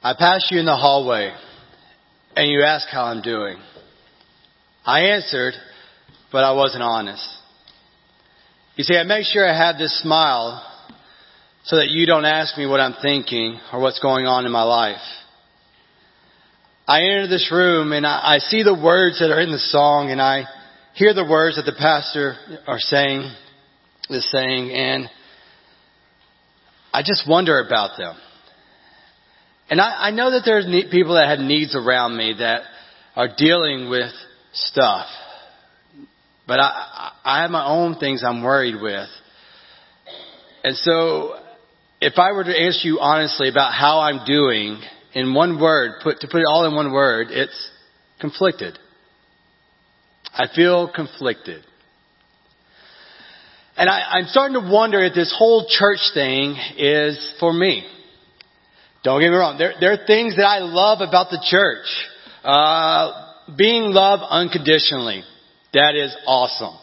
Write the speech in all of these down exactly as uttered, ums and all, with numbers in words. I passed you in the hallway, and you asked how I'm doing. I answered, but I wasn't honest. You see, I make sure I have this smile so that you don't ask me what I'm thinking or what's going on in my life. I enter this room, and I, I see the words that are in the song, and I hear the words that the pastor are saying, is saying, and I just wonder about them. And I, I know that there's ne- people that have needs around me that are dealing with stuff. But I, I have my own things I'm worried with. And so if I were to answer you honestly about how I'm doing in one word, put, to put it all in one word, it's conflicted. I feel conflicted. And I, I'm starting to wonder if this whole church thing is for me. Don't get me wrong. There, there are things that I love about the church. Uh, being loved unconditionally. That is awesome.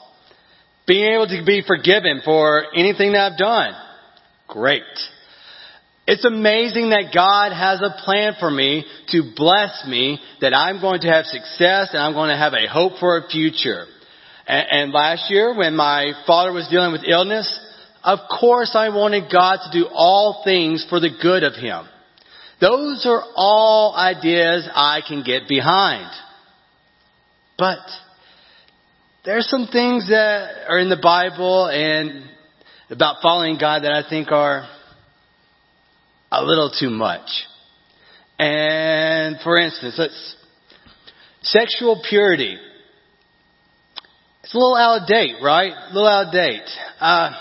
Being able to be forgiven for anything that I've done. Great. It's amazing that God has a plan for me to bless me, that I'm going to have success and I'm going to have a hope for a future. And, and last year when my father was dealing with illness, of course I wanted God to do all things for the good of him. Those are all ideas I can get behind. But there's some things that are in the Bible and about following God that I think are a little too much. And for instance, let's sexual purity. It's a little out of date, right? A little out of date. Uh,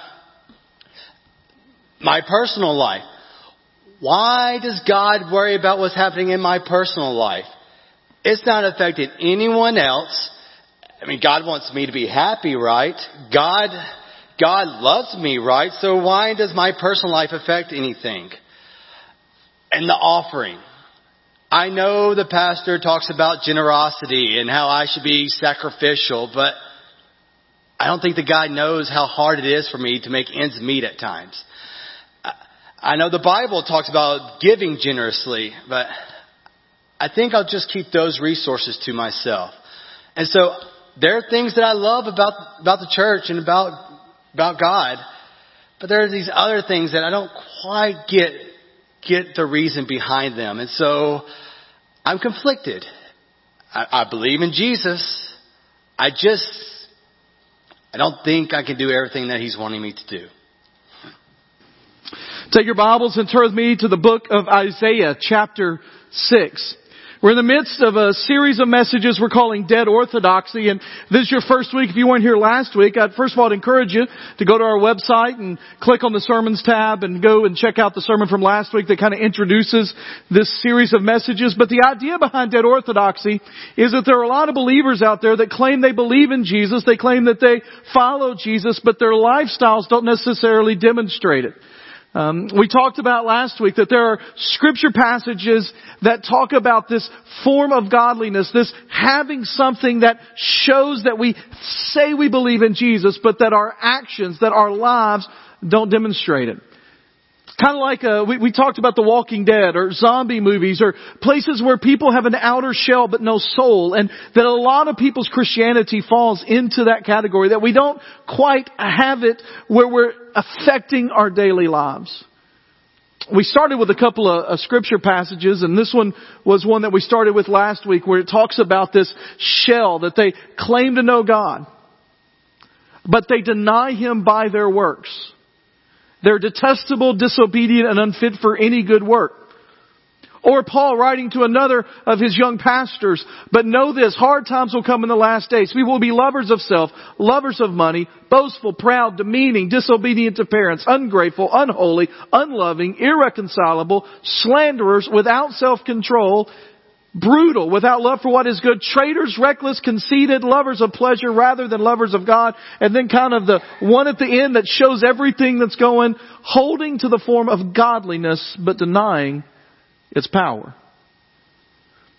my personal life. Why does God worry about what's happening in my personal life? It's not affecting anyone else. I mean, God wants me to be happy, right? God, God loves me, right? So why does my personal life affect anything? And the offering. I know the pastor talks about generosity and how I should be sacrificial, but I don't think the guy knows how hard it is for me to make ends meet at times. I know the Bible talks about giving generously, but I think I'll just keep those resources to myself. And so there are things that I love about about the church and about about God, but there are these other things that I don't quite get get the reason behind them. And so I'm conflicted. I, I believe in Jesus. I just, I don't think I can do everything that he's wanting me to do. Take your Bibles and turn with me to the book of Isaiah, chapter six. We're in the midst of a series of messages we're calling Dead Orthodoxy, and this is your first week. If you weren't here last week, I'd first of all I'd encourage you to go to our website and click on the Sermons tab and go and check out the sermon from last week that kind of introduces this series of messages. But the idea behind Dead Orthodoxy is that there are a lot of believers out there that claim they believe in Jesus, they claim that they follow Jesus, but their lifestyles don't necessarily demonstrate it. Um, we talked about last week that there are scripture passages that talk about this form of godliness, this having something that shows that we say we believe in Jesus, but that our actions, that our lives don't demonstrate it. Kind of like uh, we, we talked about The Walking Dead or zombie movies or places where people have an outer shell but no soul, and that a lot of people's Christianity falls into that category, that we don't quite have it where we're affecting our daily lives. We started with a couple of uh, scripture passages, and this one was one that we started with last week where it talks about this shell that they claim to know God, but they deny Him by their works. They're detestable, disobedient, and unfit for any good work. Or Paul writing to another of his young pastors, but know this, hard times will come in the last days. We will be lovers of self, lovers of money, boastful, proud, demeaning, disobedient to parents, ungrateful, unholy, unloving, irreconcilable, slanderers, without self-control, brutal, without love for what is good, traitors, reckless, conceited, lovers of pleasure rather than lovers of God. And then kind of the one at the end that shows everything that's going, holding to the form of godliness, but denying its power.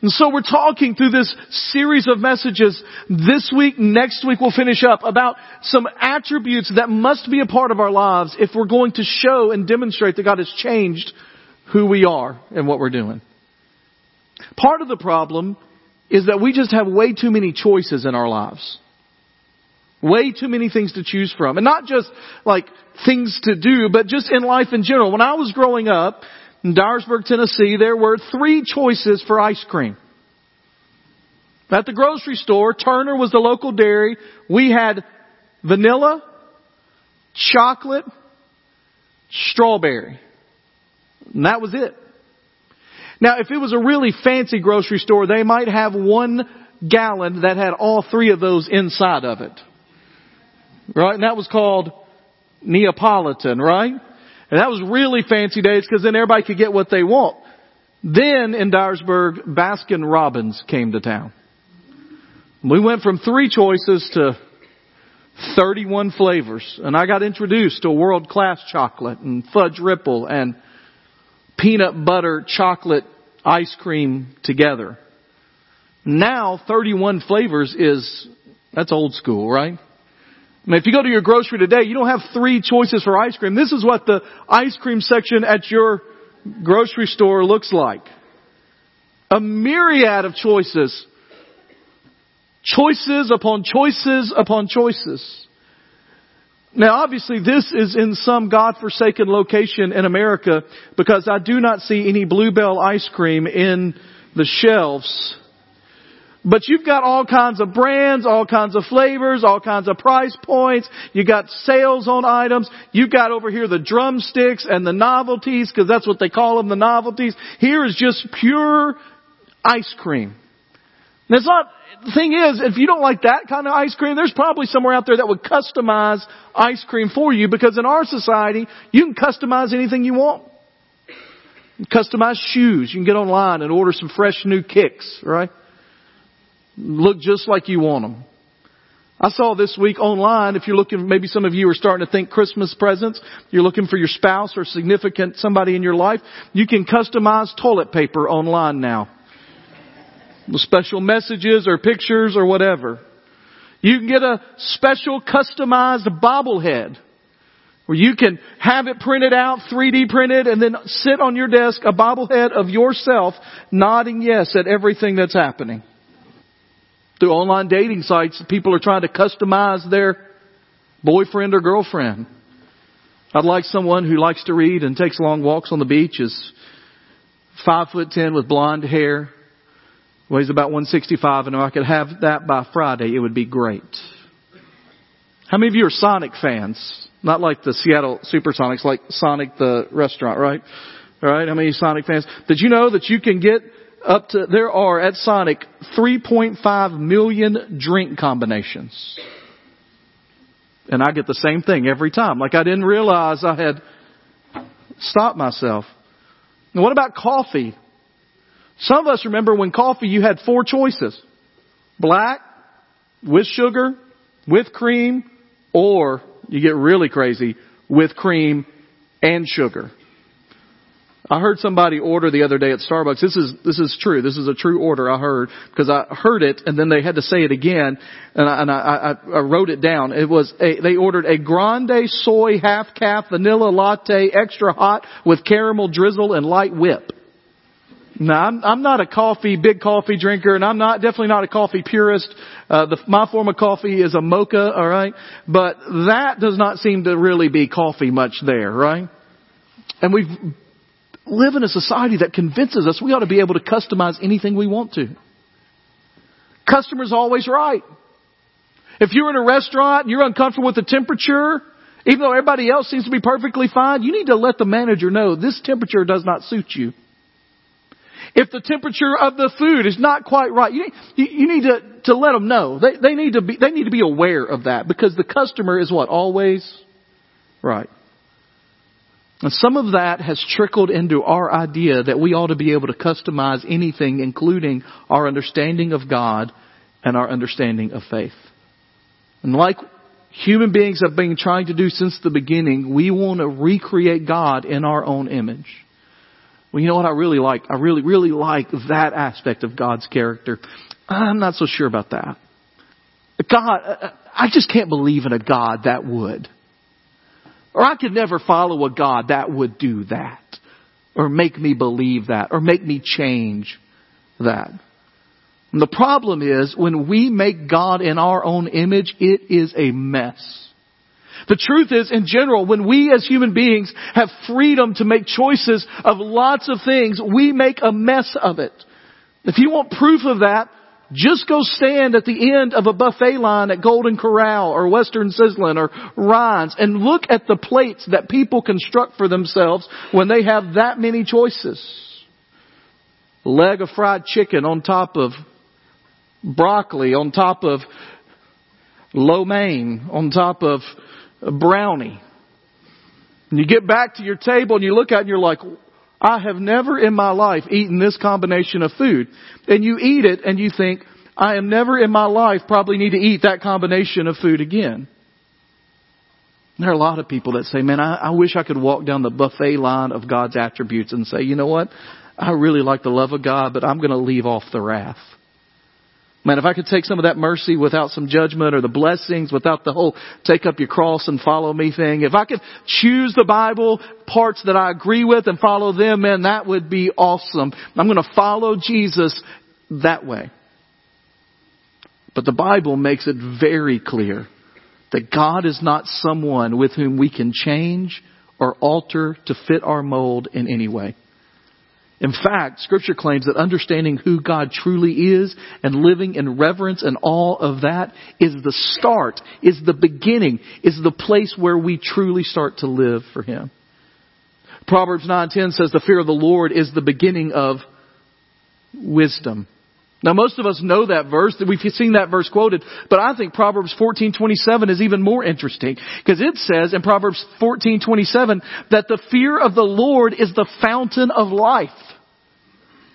And so we're talking through this series of messages this week. Next week we'll finish up about some attributes that must be a part of our lives if we're going to show and demonstrate that God has changed who we are and what we're doing. Part of the problem is that we just have way too many choices in our lives. Way too many things to choose from. And not just like things to do, but just in life in general. When I was growing up in Dyersburg, Tennessee, there were three choices for ice cream. At the grocery store, Turner was the local dairy. We had vanilla, chocolate, strawberry. And that was it. Now, if it was a really fancy grocery store, they might have one gallon that had all three of those inside of it. Right? And that was called Neapolitan, right? And that was really fancy days because then everybody could get what they want. Then in Dyersburg, Baskin-Robbins came to town. We went from three choices to thirty-one flavors. And I got introduced to world-class chocolate and fudge ripple and peanut butter chocolate ice cream together. Now thirty-one flavors is, that's old school, right? I mean, if you go to your grocery today, you don't have three choices for ice cream. This is what the ice cream section at your grocery store looks like. A myriad of choices. Choices upon choices upon choices. Now, obviously, this is in some godforsaken location in America because I do not see any Blue Bell ice cream in the shelves. But you've got all kinds of brands, all kinds of flavors, all kinds of price points. You got sales on items. You've got over here the drumsticks and the novelties, because that's what they call them, the novelties. Here is just pure ice cream. And it's not, the thing is, if you don't like that kind of ice cream, there's probably somewhere out there that would customize ice cream for you, because in our society, you can customize anything you want. You can customize shoes. You can get online and order some fresh new kicks, right? Look just like you want them. I saw this week online, if you're looking, maybe some of you are starting to think Christmas presents. You're looking for your spouse or significant somebody in your life. You can customize toilet paper online now. With special messages or pictures or whatever. You can get a special customized bobblehead, where you can have it printed out, three D printed, and then sit on your desk, a bobblehead of yourself, nodding yes at everything that's happening. Through online dating sites, people are trying to customize their boyfriend or girlfriend. I'd like someone who likes to read and takes long walks on the beach, is five foot ten with blonde hair, weighs about one sixty-five, and if I could have that by Friday, it would be great. How many of you are Sonic fans? Not like the Seattle Supersonics, like Sonic the restaurant, right? All right, how many Sonic fans? Did you know that you can get Up to, there are at Sonic three point five million drink combinations. And I get the same thing every time. Like I didn't realize I had stopped myself. And what about coffee? Some of us remember when coffee you had four choices. Black, with sugar, with cream, or you get really crazy, with cream and sugar. I heard somebody order the other day at Starbucks. This is, this is true. This is a true order I heard, because I heard it and then they had to say it again, and I, and I, I, I wrote it down. It was a, they ordered a grande soy half calf vanilla latte extra hot with caramel drizzle and light whip. Now, I'm, I'm not a coffee, big coffee drinker, and I'm not, definitely not a coffee purist. Uh, the, my form of coffee is a mocha, all right? But that does not seem to really be coffee much there, right? And we've, live in a society that convinces us we ought to be able to customize anything we want to. Customer's always right. If you're in a restaurant and you're uncomfortable with the temperature, even though everybody else seems to be perfectly fine, you need to let the manager know this temperature does not suit you. If the temperature of the food is not quite right, you need, you need to, to let them know. They, they need to be, they need to be aware of that, because the customer is what? Always right. And some of that has trickled into our idea that we ought to be able to customize anything, including our understanding of God and our understanding of faith. And like human beings have been trying to do since the beginning, we want to recreate God in our own image. Well, you know what I really like? I really, really like that aspect of God's character. I'm not so sure about that. God, I just can't believe in a God that would. Or I could never follow a God that would do that. Or make me believe that. Or make me change. that. And the problem is when we make God in our own image, it is a mess. The truth is, in general, when we as human beings have freedom to make choices of lots of things, we make a mess of it. If you want proof of that, just go stand at the end of a buffet line at Golden Corral or Western Sizzlin' or Ryan's and look at the plates that people construct for themselves when they have that many choices. Leg of fried chicken on top of broccoli, on top of lo mein, on top of brownie. And you get back to your table and you look at it and you're like, I have never in my life eaten this combination of food. And you eat it and you think, I am never in my life probably need to eat that combination of food again. There are a lot of people that say, man, I, I wish I could walk down the buffet line of God's attributes and say, you know what? I really like the love of God, but I'm going to leave off the wrath. Man, if I could take some of that mercy without some judgment, or the blessings without the whole take up your cross and follow me thing. If I could choose the Bible parts that I agree with and follow them, man, that would be awesome. I'm going to follow Jesus that way. But the Bible makes it very clear that God is not someone with whom we can change or alter to fit our mold in any way. In fact, Scripture claims that understanding who God truly is and living in reverence and awe of that is the start, is the beginning, is the place where we truly start to live for Him. Proverbs nine ten says the fear of the Lord is the beginning of wisdom. Now, most of us know that verse, that we've seen that verse quoted, but I think Proverbs fourteen twenty-seven is even more interesting, because it says in Proverbs fourteen twenty-seven that the fear of the Lord is the fountain of life.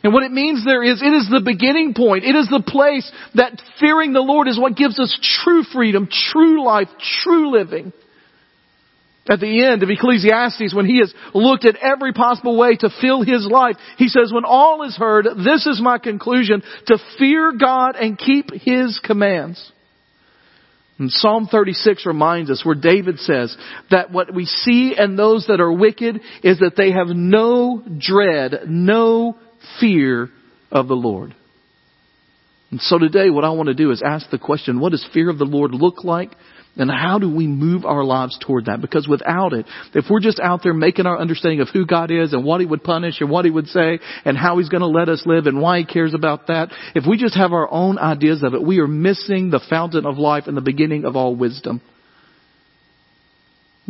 And what it means there is, it is the beginning point. It is the place that fearing the Lord is what gives us true freedom, true life, true living. At the end of Ecclesiastes, when he has looked at every possible way to fill his life, he says, when all is heard, this is my conclusion, to fear God and keep His commands. And Psalm thirty-six reminds us where David says that what we see in those that are wicked is that they have no dread, no fear of the Lord. And so today what I want to do is ask the question, what does fear of the Lord look like? And how do we move our lives toward that? Because without it, if we're just out there making our understanding of who God is and what He would punish and what He would say and how He's going to let us live and why He cares about that, if we just have our own ideas of it, we are missing the fountain of life and the beginning of all wisdom.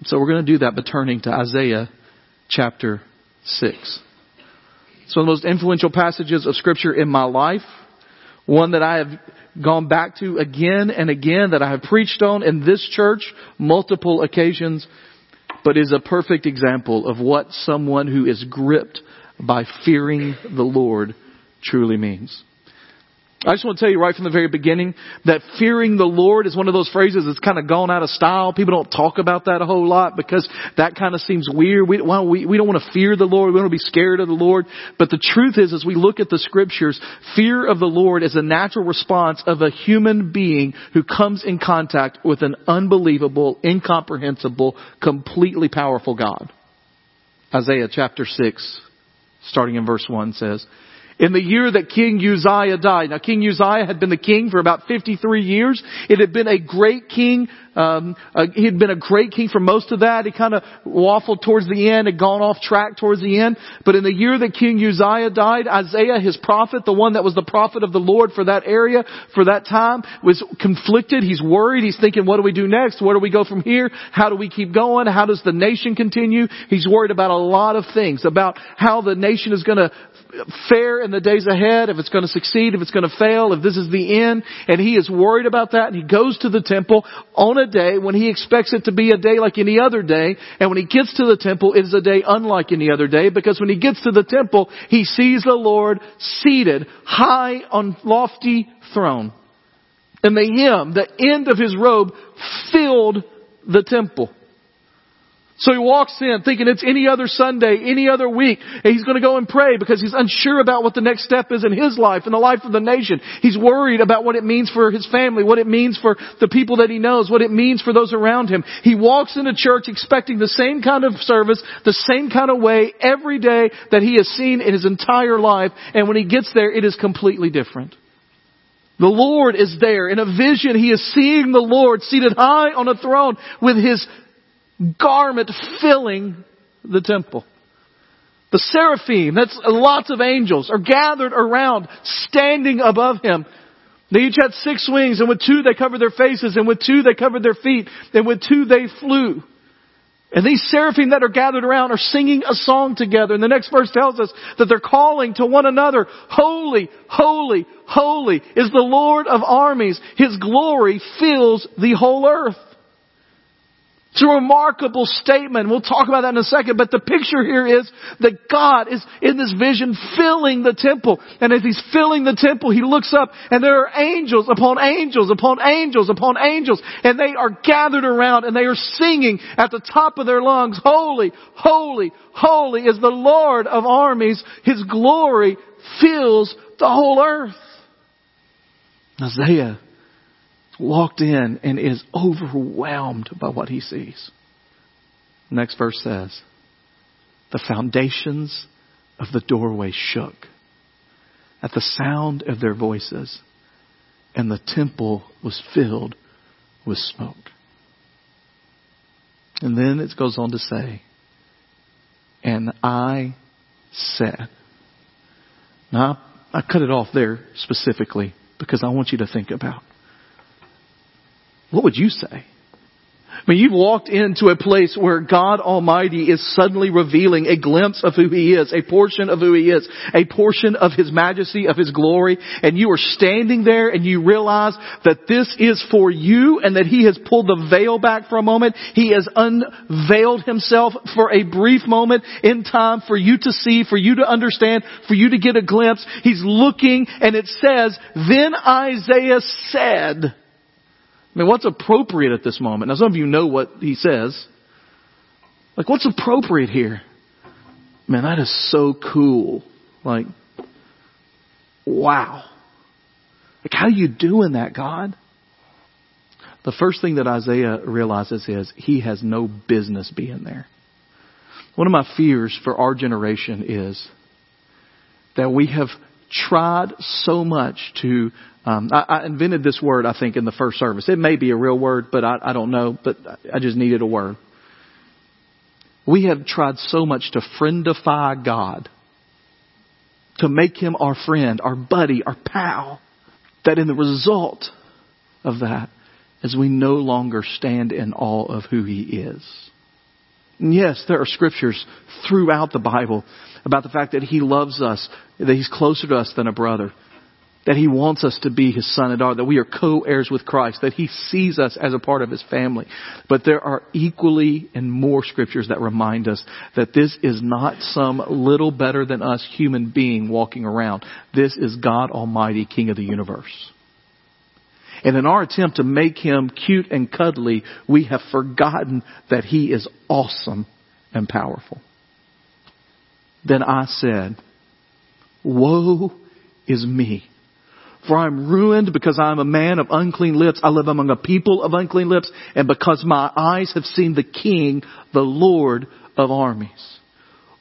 So we're going to do that by turning to Isaiah chapter six. It's one of the most influential passages of Scripture in my life. One that I have gone back to again and again, that I have preached on in this church multiple occasions, but is a perfect example of what someone who is gripped by fearing the Lord truly means. I just want to tell you right from the very beginning that fearing the Lord is one of those phrases that's kind of gone out of style. People don't talk about that a whole lot because that kind of seems weird. We, well, we, we don't want to fear the Lord. We don't want to be scared of the Lord. But the truth is, as we look at the Scriptures, fear of the Lord is a natural response of a human being who comes in contact with an unbelievable, incomprehensible, completely powerful God. Isaiah chapter six, starting in verse one, says, in the year that King Uzziah died. Now, King Uzziah had been the king for about fifty-three years. It had been a great king. Um, uh, he had been a great king for most of that. He kind of waffled towards the end, had gone off track towards the end. But in the year that King Uzziah died, Isaiah, his prophet, the one that was the prophet of the Lord for that area, for that time, was conflicted. He's worried. He's thinking, what do we do next? Where do we go from here? How do we keep going? How does the nation continue? He's worried about a lot of things, about how the nation is going to fare in the days ahead, if it's going to succeed, if it's going to fail, if this is the end. And he is worried about that. And he goes to the temple on a day when he expects it to be a day like any other day. And when he gets to the temple, it is a day unlike any other day, because when he gets to the temple, he sees the Lord seated high on lofty throne. And the hem, the end of His robe, filled the temple. So he walks in thinking it's any other Sunday, any other week. And he's going to go and pray because he's unsure about what the next step is in his life and the life of the nation. He's worried about what it means for his family, what it means for the people that he knows, what it means for those around him. He walks into church expecting the same kind of service, the same kind of way every day that he has seen in his entire life. And when he gets there, it is completely different. The Lord is there. In a vision, he is seeing the Lord seated high on a throne with his garment filling the temple. The seraphim, that's lots of angels, are gathered around, standing above him. They each had six wings, and with two they covered their faces, and with two they covered their feet, and with two they flew. And these seraphim that are gathered around are singing a song together. And the next verse tells us that they're calling to one another, "Holy, holy, holy is the Lord of armies. His glory fills the whole earth." It's a remarkable statement. We'll talk about that in a second. But the picture here is that God is in this vision filling the temple. And as he's filling the temple, he looks up and there are angels upon angels upon angels upon angels. And they are gathered around and they are singing at the top of their lungs, "Holy, holy, holy is the Lord of armies. His glory fills the whole earth." Isaiah walked in and is overwhelmed by what he sees. Next verse says, "The foundations of the doorway shook at the sound of their voices, and the temple was filled with smoke." And then it goes on to say, "And I said," now I cut it off there specifically because I want you to think about, what would you say? I mean, you've walked into a place where God Almighty is suddenly revealing a glimpse of who He is, a portion of who He is, a portion of His majesty, of His glory. And you are standing there and you realize that this is for you and that He has pulled the veil back for a moment. He has unveiled Himself for a brief moment in time for you to see, for you to understand, for you to get a glimpse. He's looking and it says, "Then Isaiah said," I mean, what's appropriate at this moment? Now, some of you know what he says. Like, what's appropriate here? Man, that is so cool. Like, wow. Like, how are you doing that, God? The first thing that Isaiah realizes is he has no business being there. One of my fears for our generation is that we have tried so much to Um, I, I invented this word, I think, in the first service. It may be a real word, but I, I don't know. But I just needed a word. We have tried so much to friendify God, to make him our friend, our buddy, our pal, that in the result of that is we no longer stand in awe of who he is. And yes, there are scriptures throughout the Bible about the fact that he loves us, that he's closer to us than a brother, that he wants us to be his son and daughter, that we are co-heirs with Christ, that he sees us as a part of his family. But there are equally and more scriptures that remind us that this is not some little better than us human being walking around. This is God Almighty, King of the universe. And in our attempt to make him cute and cuddly, we have forgotten that he is awesome and powerful. Then I said, "Woe is me. For I am ruined because I am a man of unclean lips. I live among a people of unclean lips. And because my eyes have seen the King, the Lord of armies."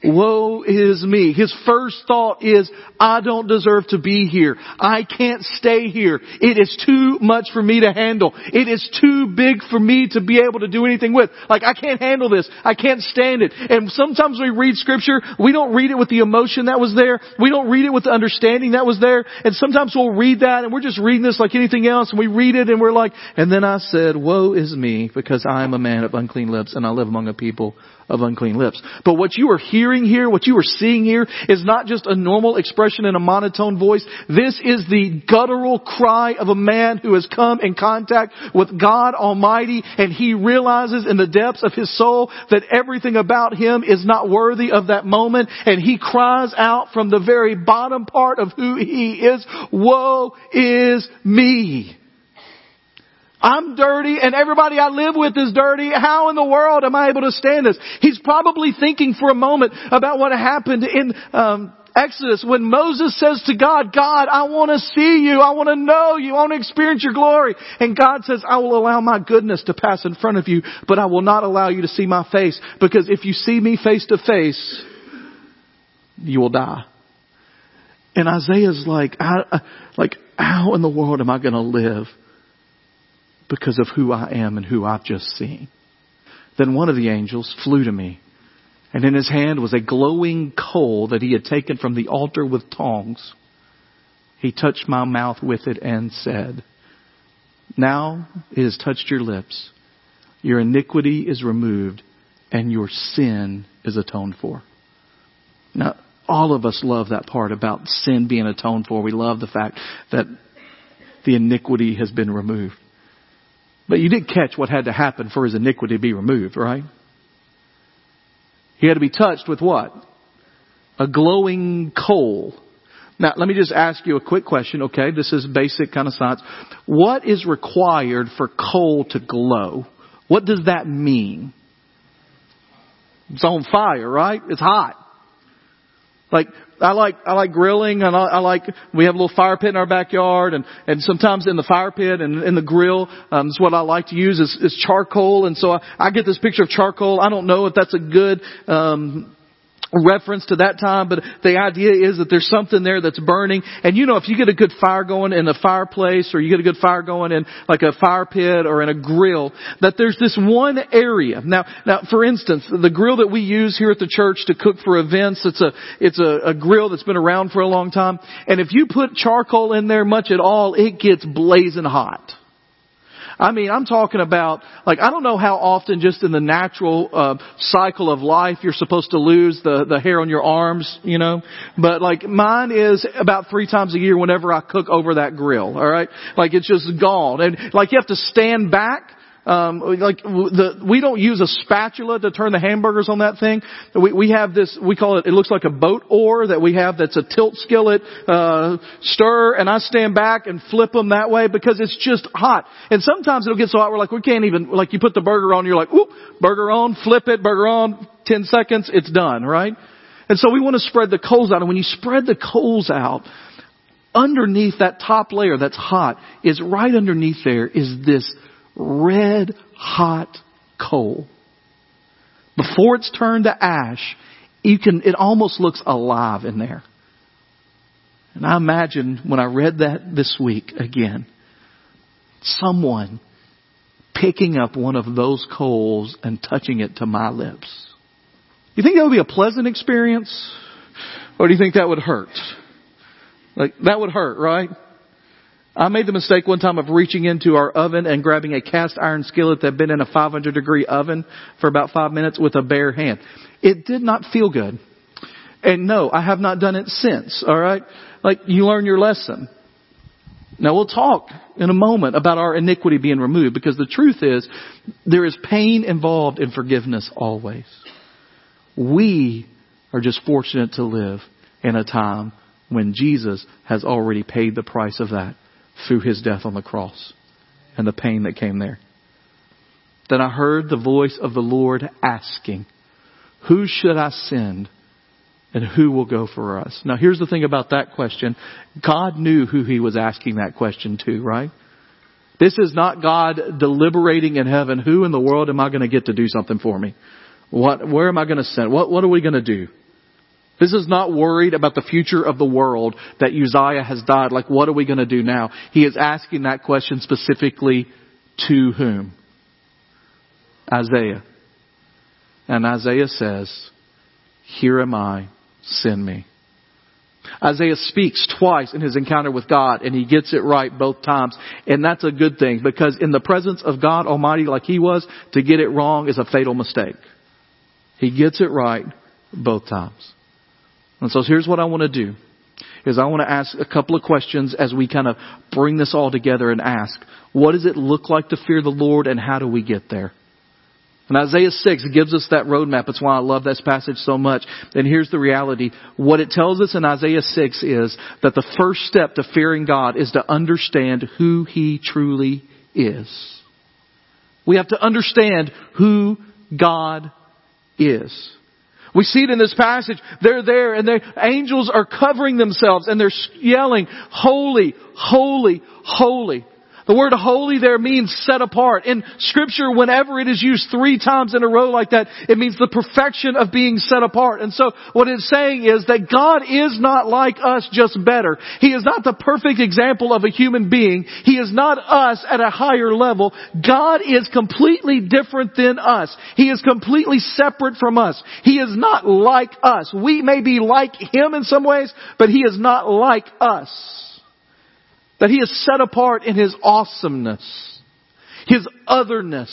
Woe is me. His first thought is, I don't deserve to be here. I can't stay here. It is too much for me to handle. It is too big for me to be able to do anything with. Like, I can't handle this. I can't stand it. And sometimes we read scripture. We don't read it with the emotion that was there. We don't read it with the understanding that was there. And sometimes we'll read that and we're just reading this like anything else. And we read it and we're like, and then I said, woe is me because I am a man of unclean lips and I live among a people of unclean lips. But what you are hearing here, what you are seeing here is not just a normal expression in a monotone voice. This is the guttural cry of a man who has come in contact with God Almighty, and he realizes in the depths of his soul that everything about him is not worthy of that moment, and he cries out from the very bottom part of who he is, woe is me. I'm dirty and everybody I live with is dirty. How in the world am I able to stand this? He's probably thinking for a moment about what happened in um Exodus when Moses says to God, God, I want to see you. I want to know you. I want to experience your glory. And God says, I will allow my goodness to pass in front of you, but I will not allow you to see my face, because if you see me face to face, you will die. And Isaiah's like, I, like, how in the world am I going to live because of who I am and who I've just seen? Then one of the angels flew to me, and in his hand was a glowing coal that he had taken from the altar with tongs. He touched my mouth with it and said, now it has touched your lips. Your iniquity is removed and your sin is atoned for. Now, all of us love that part about sin being atoned for. We love the fact that the iniquity has been removed. But you did catch what had to happen for his iniquity to be removed, right? He had to be touched with what? A glowing coal. Now, let me just ask you a quick question, okay? This is basic kind of science. What is required for coal to glow? What does that mean? It's on fire, right? It's hot. Like, I like, I like grilling, and I, I like, we have a little fire pit in our backyard, and, and sometimes in the fire pit and in the grill, um, is what I like to use is, is charcoal. And so I, I get this picture of charcoal. I don't know if that's a good, um, reference to that time, but the idea is that there's something there that's burning. And you know, if you get a good fire going in a fireplace, or you get a good fire going in like a fire pit or in a grill, that there's this one area. Now, now, for instance, the grill that we use here at the church to cook for events, it's a, it's a, a grill that's been around for a long time. And if you put charcoal in there much at all, it gets blazing hot. I mean, I'm talking about, like, I don't know how often just in the natural uh, cycle of life you're supposed to lose the, the hair on your arms, you know. But, like, mine is about three times a year whenever I cook over that grill, all right? Like, it's just gone. And, like, you have to stand back. Um, like the, we don't use a spatula to turn the hamburgers on that thing. We, we have this, we call it, it looks like a boat oar that we have that's a tilt skillet, uh, stir, and I stand back and flip them that way because it's just hot. And sometimes it'll get so hot we're like, we can't even, like you put the burger on, you're like, oop, burger on, flip it, burger on, ten seconds, it's done, right? And so we want to spread the coals out, and when you spread the coals out, underneath that top layer that's hot is right underneath there is this red hot coal. Before it's turned to ash, you can, it almost looks alive in there. And I imagine when I read that this week again, someone picking up one of those coals and touching it to my lips. You think that would be a pleasant experience? Or do you think that would hurt? Like, that would hurt, right? I made the mistake one time of reaching into our oven and grabbing a cast iron skillet that had been in a five hundred degree oven for about five minutes with a bare hand. It did not feel good. And no, I have not done it since. All right. Like, you learn your lesson. Now, we'll talk in a moment about our iniquity being removed, because the truth is there is pain involved in forgiveness always. We are just fortunate to live in a time when Jesus has already paid the price of that through his death on the cross and the pain that came there. Then I heard the voice of the Lord asking, who should I send and who will go for us? Now, here's the thing about that question. God knew who he was asking that question to, right? This is not God deliberating in heaven. Who in the world am I going to get to do something for me? What, where am I going to send? What, what are we going to do? This is not worried about the future of the world that Uzziah has died. Like, what are we going to do now? He is asking that question specifically to whom? Isaiah. And Isaiah says, here am I, send me. Isaiah speaks twice in his encounter with God, and he gets it right both times. And that's a good thing, because in the presence of God Almighty like he was, to get it wrong is a fatal mistake. He gets it right both times. And so here's what I want to do, is I want to ask a couple of questions as we kind of bring this all together and ask, what does it look like to fear the Lord, and how do we get there? And Isaiah six gives us that roadmap. That's why I love this passage so much. And here's the reality. What it tells us in Isaiah six is that the first step to fearing God is to understand who he truly is. We have to understand who God is. We see it in this passage. They're there and the angels are covering themselves and they're yelling, holy, holy, holy. The word holy there means set apart. In Scripture, whenever it is used three times in a row like that, it means the perfection of being set apart. And so what it's saying is that God is not like us, just better. He is not the perfect example of a human being. He is not us at a higher level. God is completely different than us. He is completely separate from us. He is not like us. We may be like Him in some ways, but He is not like us. That He is set apart in His awesomeness, His otherness.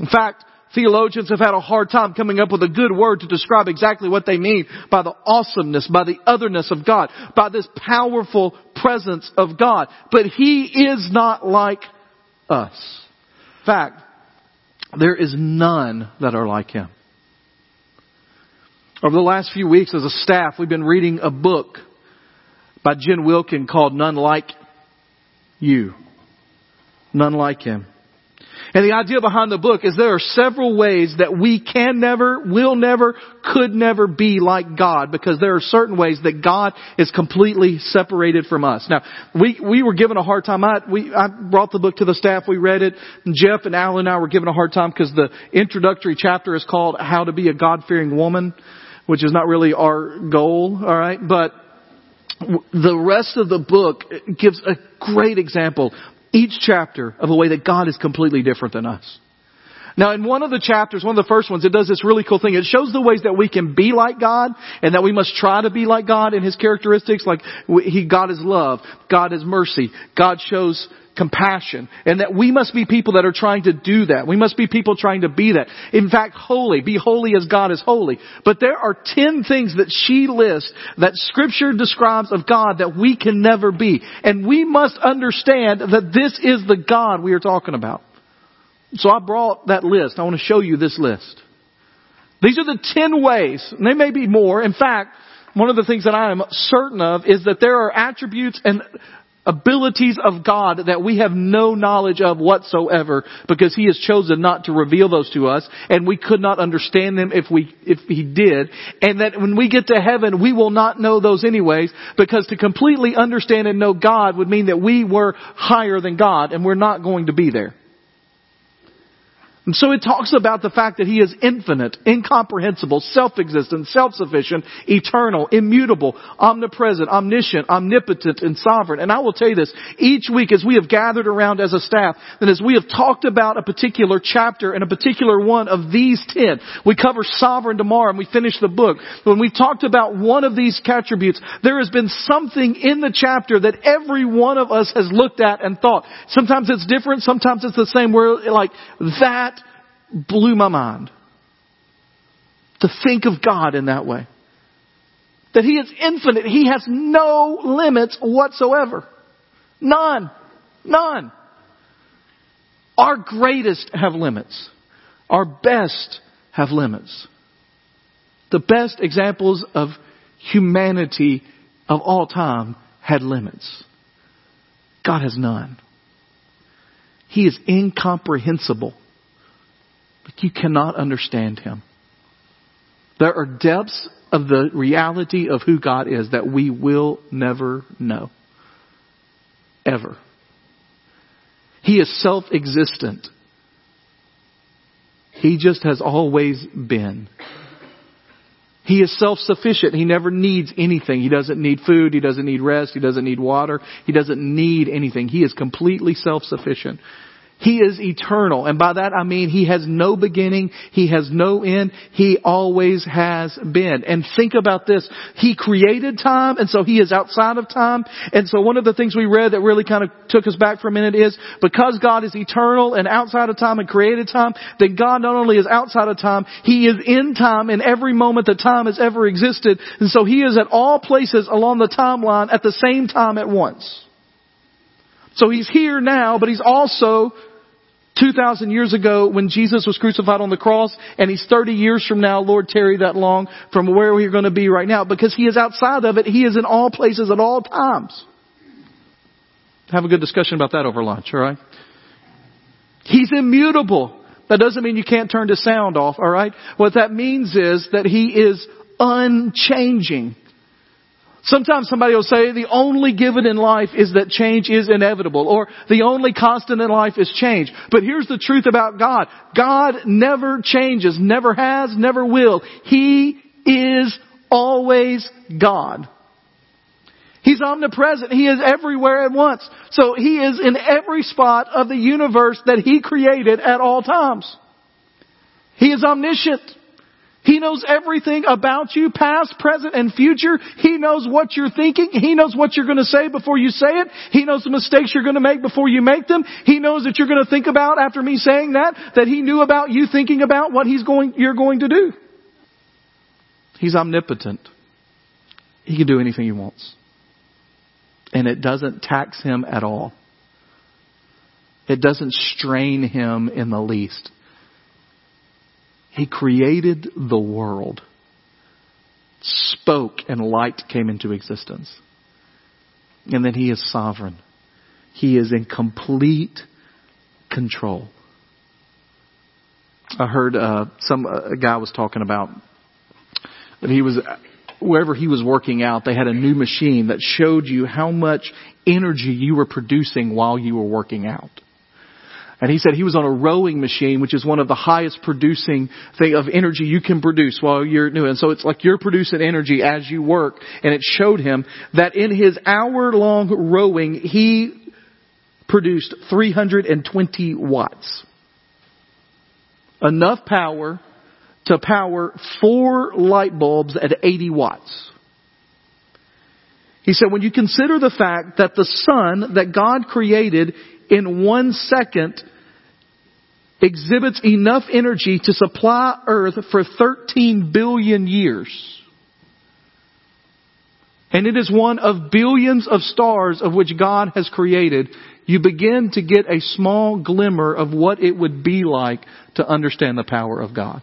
In fact, theologians have had a hard time coming up with a good word to describe exactly what they mean by the awesomeness, by the otherness of God, by this powerful presence of God. But He is not like us. In fact, there is none that are like Him. Over the last few weeks as a staff, we've been reading a book by Jen Wilkin called None Like You. None Like Him. And the idea behind the book is there are several ways that we can never, will never, could never be like God, because there are certain ways that God is completely separated from us. Now, we, we were given a hard time. I, we, I brought the book to the staff. We read it. And Jeff and Alan and I were given a hard time because the introductory chapter is called How to Be a God-Fearing Woman, which is not really our goal. All right. But the rest of the book gives a great example, each chapter, of a way that God is completely different than us. Now, in one of the chapters, one of the first ones, it does this really cool thing. It shows the ways that we can be like God and that we must try to be like God in His characteristics. Like he, God is love. God is mercy. God shows compassion. And that we must be people that are trying to do that. We must be people trying to be that. In fact, holy. Be holy as God is holy. But there are ten things that she lists that Scripture describes of God that we can never be. And we must understand that this is the God we are talking about. So I brought that list. I want to show you this list. These are the ten ways, and they may be more. In fact, one of the things that I am certain of is that there are attributes and abilities of God that we have no knowledge of whatsoever, because He has chosen not to reveal those to us, and we could not understand them if we if He did. And that when we get to heaven, we will not know those anyways, because to completely understand and know God would mean that we were higher than God, and we're not going to be there. And so it talks about the fact that He is infinite, incomprehensible, self-existent, self-sufficient, eternal, immutable, omnipresent, omniscient, omnipotent, and sovereign. And I will tell you this, each week as we have gathered around as a staff, and as we have talked about a particular chapter and a particular one of these ten, we cover sovereign tomorrow and we finish the book. When we talked about one of these attributes, there has been something in the chapter that every one of us has looked at and thought. Sometimes it's different, sometimes it's the same. We're like, that blew my mind. To think of God in that way. That He is infinite. He has no limits whatsoever. None. None. Our greatest have limits. Our best have limits. The best examples of humanity of all time had limits. God has none. He is incomprehensible. You cannot understand Him. There are depths of the reality of who God is that we will never know. Ever. He is self-existent. He just has always been. He is self-sufficient. He never needs anything. He doesn't need food. He doesn't need rest. He doesn't need water. He doesn't need anything. He is completely self-sufficient. He is eternal. And by that I mean He has no beginning. He has no end. He always has been. And think about this. He created time, and so He is outside of time. And so one of the things we read that really kind of took us back for a minute is, because God is eternal and outside of time and created time, then God not only is outside of time, He is in time in every moment that time has ever existed. And so He is at all places along the timeline at the same time at once. So He's here now, but He's also two thousand years ago when Jesus was crucified on the cross, and He's thirty years from now, Lord tarry that long, from where we're going to be right now. Because He is outside of it, He is in all places at all times. have a good discussion about that over lunch, all right? He's immutable. That doesn't mean you can't turn the sound off, all right? What that means is that He is unchanging. Sometimes somebody will say the only given in life is that change is inevitable, or the only constant in life is change. But here's the truth about God. God never changes, never has, never will. He is always God. He's omnipresent. He is everywhere at once. So He is in every spot of the universe that He created at all times. He is omniscient. He knows everything about you, past, present, and future. He knows what you're thinking. He knows what you're going to say before you say it. He knows the mistakes you're going to make before you make them. He knows that you're going to think about after me saying that, that He knew about you thinking about what He's going, you're going to do. He's omnipotent. He can do anything He wants. And it doesn't tax Him at all. It doesn't strain Him in the least. He created the world, spoke, and light came into existence. And then He is sovereign. He is in complete control. I heard uh, some uh, a guy was talking about that he was, wherever he was working out, they had a new machine that showed you how much energy you were producing while you were working out. And he said he was on a rowing machine, which is one of the highest producing thing of energy you can produce while you're doing. And so it's like you're producing energy as you work. And it showed him that in his hour long rowing, he produced three hundred twenty watts. Enough power to power four light bulbs at eighty watts. He said, when you consider the fact that the sun that God created in one second exhibits enough energy to supply Earth for thirteen billion years. And it is one of billions of stars of which God has created. You begin to get a small glimmer of what it would be like to understand the power of God.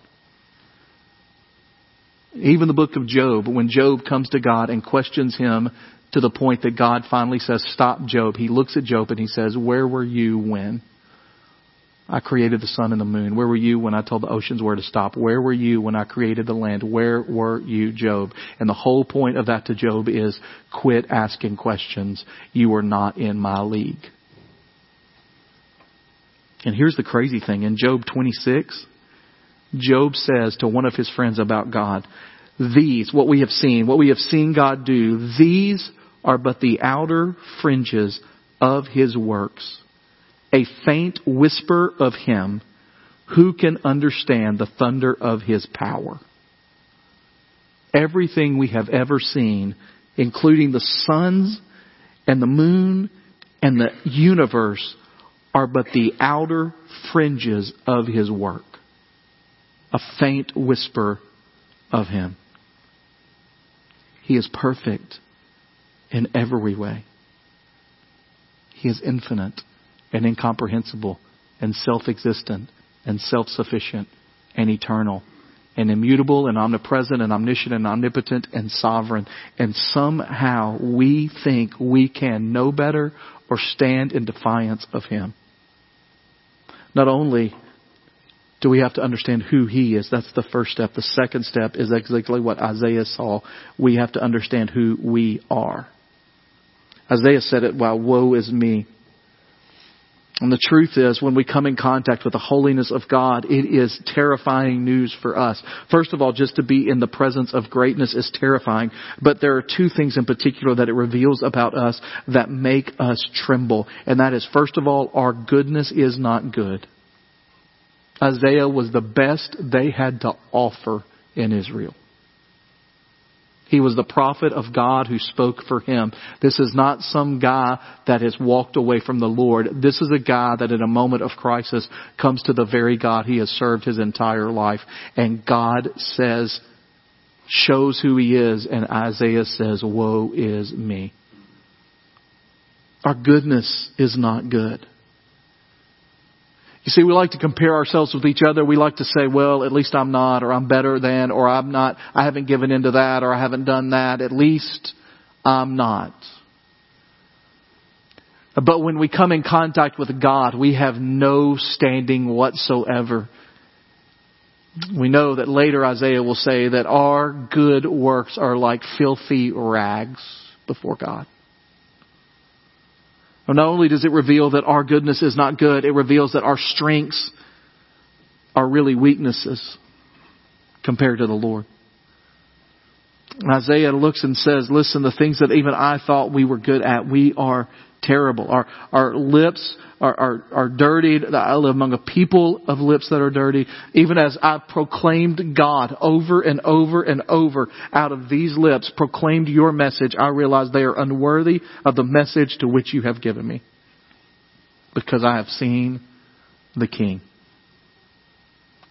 Even the book of Job, when Job comes to God and questions Him to the point that God finally says, stop, Job. He looks at Job and He says, where were you when I created the sun and the moon? Where were you when I told the oceans where to stop? Where were you when I created the land? Where were you, Job? And the whole point of that to Job is, quit asking questions. You are not in my league. And here's the crazy thing. In Job twenty-six... Job says to one of his friends about God, these, what we have seen, what we have seen God do, these are but the outer fringes of His works, a faint whisper of Him. Who can understand the thunder of His power? Everything we have ever seen, including the suns and the moon and the universe, are but the outer fringes of His work. A faint whisper of Him. He is perfect in every way. He is infinite and incomprehensible and self-existent and self-sufficient and eternal and immutable and omnipresent and omniscient and omnipotent and sovereign. And somehow we think we can know better or stand in defiance of Him. Not only do we have to understand who He is? That's the first step. The second step is exactly what Isaiah saw. We have to understand who we are. Isaiah said it, "Wow, woe is me." And the truth is, when we come in contact with the holiness of God, it is terrifying news for us. First of all, just to be in the presence of greatness is terrifying. But there are two things in particular that it reveals about us that make us tremble. And that is, first of all, our goodness is not good. Isaiah was the best they had to offer in Israel. He was the prophet of God who spoke for him. This is not some guy that has walked away from the Lord. This is a guy that in a moment of crisis comes to the very God he has served his entire life. And God says, shows who he is. And Isaiah says, woe is me. Our goodness is not good. You see, we like to compare ourselves with each other. We like to say, well, at least I'm not, or I'm better than, or I'm not, I haven't given into that, or I haven't done that. At least I'm not. But when we come in contact with God, we have no standing whatsoever. We know that later Isaiah will say that our good works are like filthy rags before God. Well, not only does it reveal that our goodness is not good, it reveals that our strengths are really weaknesses compared to the Lord. And Isaiah looks and says, listen, the things that even I thought we were good at, we are terrible. Our our lips are, are, are dirtied. I live among a people of lips that are dirty. Even as I proclaimed God over and over and over out of these lips, proclaimed your message, I realize they are unworthy of the message to which you have given me. Because I have seen the King.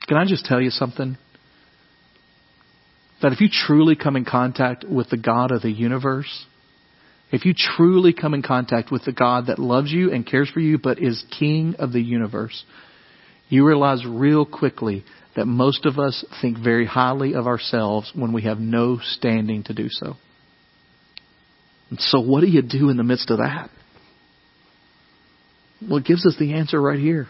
Can I just tell you something? That if you truly come in contact with the God of the universe, if you truly come in contact with the God that loves you and cares for you but is King of the universe, you realize real quickly that most of us think very highly of ourselves when we have no standing to do so. And so what do you do in the midst of that? Well, it gives us the answer right here.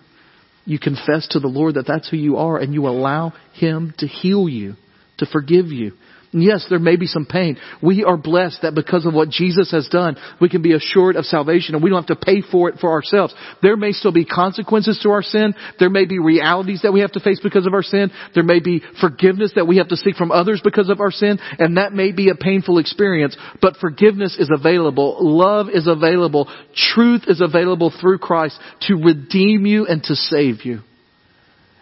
You confess to the Lord that that's who you are, and you allow Him to heal you, to forgive you. And yes, there may be some pain. We are blessed that because of what Jesus has done, we can be assured of salvation and we don't have to pay for it for ourselves. There may still be consequences to our sin. There may be realities that we have to face because of our sin. There may be forgiveness that we have to seek from others because of our sin. And that may be a painful experience. But forgiveness is available. Love is available. Truth is available through Christ to redeem you and to save you.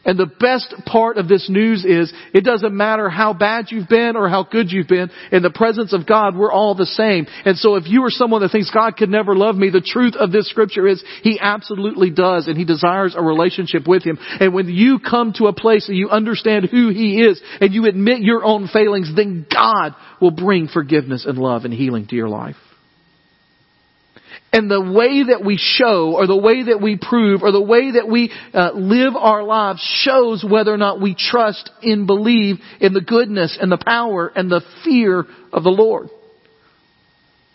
And the best part of this news is it doesn't matter how bad you've been or how good you've been. In the presence of God, we're all the same. And so if you are someone that thinks God could never love me, the truth of this scripture is He absolutely does. And He desires a relationship with Him. And when you come to a place that you understand who He is and you admit your own failings, then God will bring forgiveness and love and healing to your life. And the way that we show or the way that we prove or the way that we uh, live our lives shows whether or not we trust and believe in the goodness and the power and the fear of the Lord.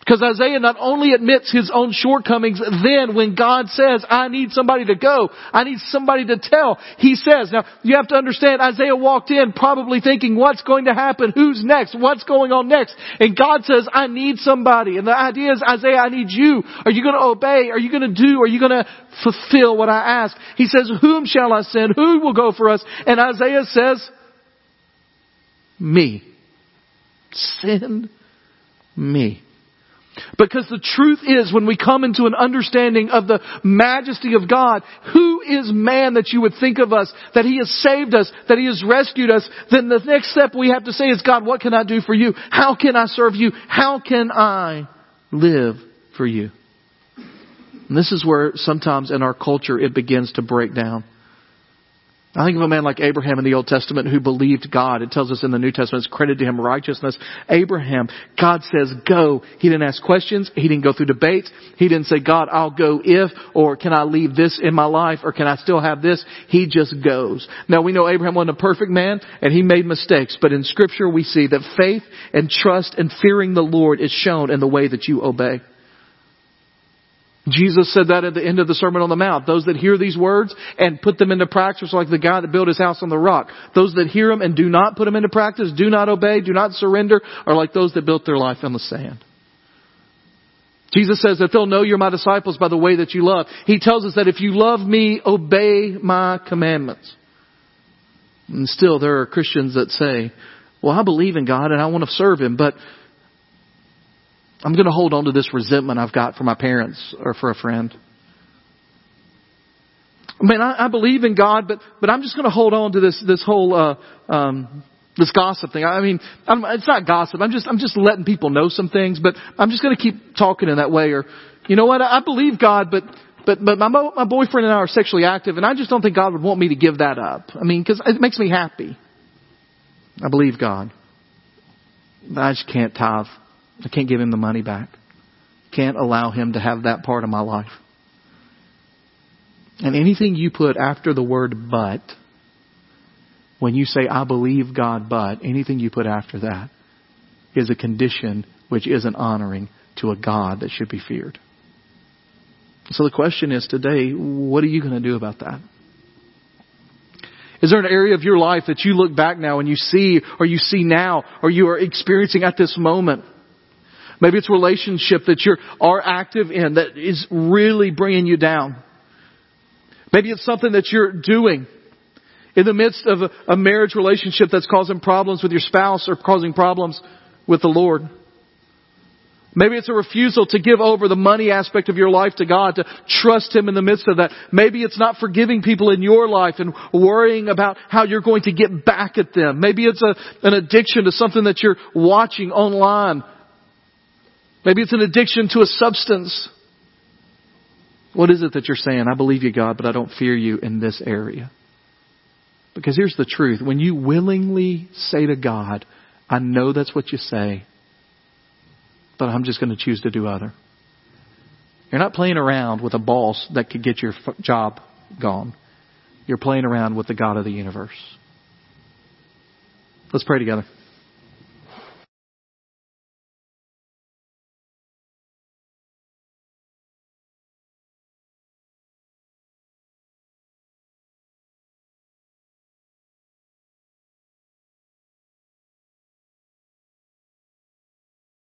Because Isaiah not only admits his own shortcomings, then when God says, I need somebody to go, I need somebody to tell, he says. Now, you have to understand, Isaiah walked in probably thinking, what's going to happen? Who's next? What's going on next? And God says, I need somebody. And the idea is, Isaiah, I need you. Are you going to obey? Are you going to do? Are you going to fulfill what I ask? He says, whom shall I send? Who will go for us? And Isaiah says, me. Send me. Because the truth is, when we come into an understanding of the majesty of God, who is man that you would think of us, that He has saved us, that He has rescued us, then the next step we have to say is, God, what can I do for you? How can I serve you? How can I live for you? And this is where sometimes in our culture it begins to break down. I think of a man like Abraham in the Old Testament who believed God. It tells us in the New Testament, it's credited to him righteousness. Abraham, God says, go. He didn't ask questions. He didn't go through debates. He didn't say, God, I'll go if, or can I leave this in my life, or can I still have this? He just goes. Now, we know Abraham wasn't a perfect man, and he made mistakes. But in Scripture, we see that faith and trust and fearing the Lord is shown in the way that you obey. Jesus said that at the end of the Sermon on the Mount. Those that hear these words and put them into practice are like the guy that built his house on the rock. Those that hear them and do not put them into practice, do not obey, do not surrender, are like those that built their life on the sand. Jesus says that they'll know you're my disciples by the way that you love. He tells us that if you love me, obey my commandments. And still there are Christians that say, well, I believe in God and I want to serve Him, but I'm going to hold on to this resentment I've got for my parents or for a friend. I mean, I, I believe in God, but but I'm just going to hold on to this this whole uh, um, this gossip thing. I mean, I'm, it's not gossip. I'm just I'm just letting people know some things, but I'm just going to keep talking in that way. Or, you know what? I, I believe God, but but but my my boyfriend and I are sexually active, and I just don't think God would want me to give that up. I mean, because it makes me happy. I believe God, but I just can't tithe. I can't give Him the money back. Can't allow Him to have that part of my life. And anything you put after the word but, when you say, I believe God, but, anything you put after that is a condition which isn't honoring to a God that should be feared. So the question is today, what are you going to do about that? Is there an area of your life that you look back now and you see, or you see now, or you are experiencing at this moment? Maybe it's a relationship that you are active in that is really bringing you down. Maybe it's something that you're doing in the midst of a, a marriage relationship that's causing problems with your spouse or causing problems with the Lord. Maybe it's a refusal to give over the money aspect of your life to God, to trust Him in the midst of that. Maybe it's not forgiving people in your life and worrying about how you're going to get back at them. Maybe it's a, an addiction to something that you're watching online. Maybe it's an addiction to a substance. What is it that you're saying? I believe you, God, but I don't fear you in this area. Because here's the truth. When you willingly say to God, I know that's what you say, but I'm just going to choose to do other. You're not playing around with a boss that could get your job gone. You're playing around with the God of the universe. Let's pray together.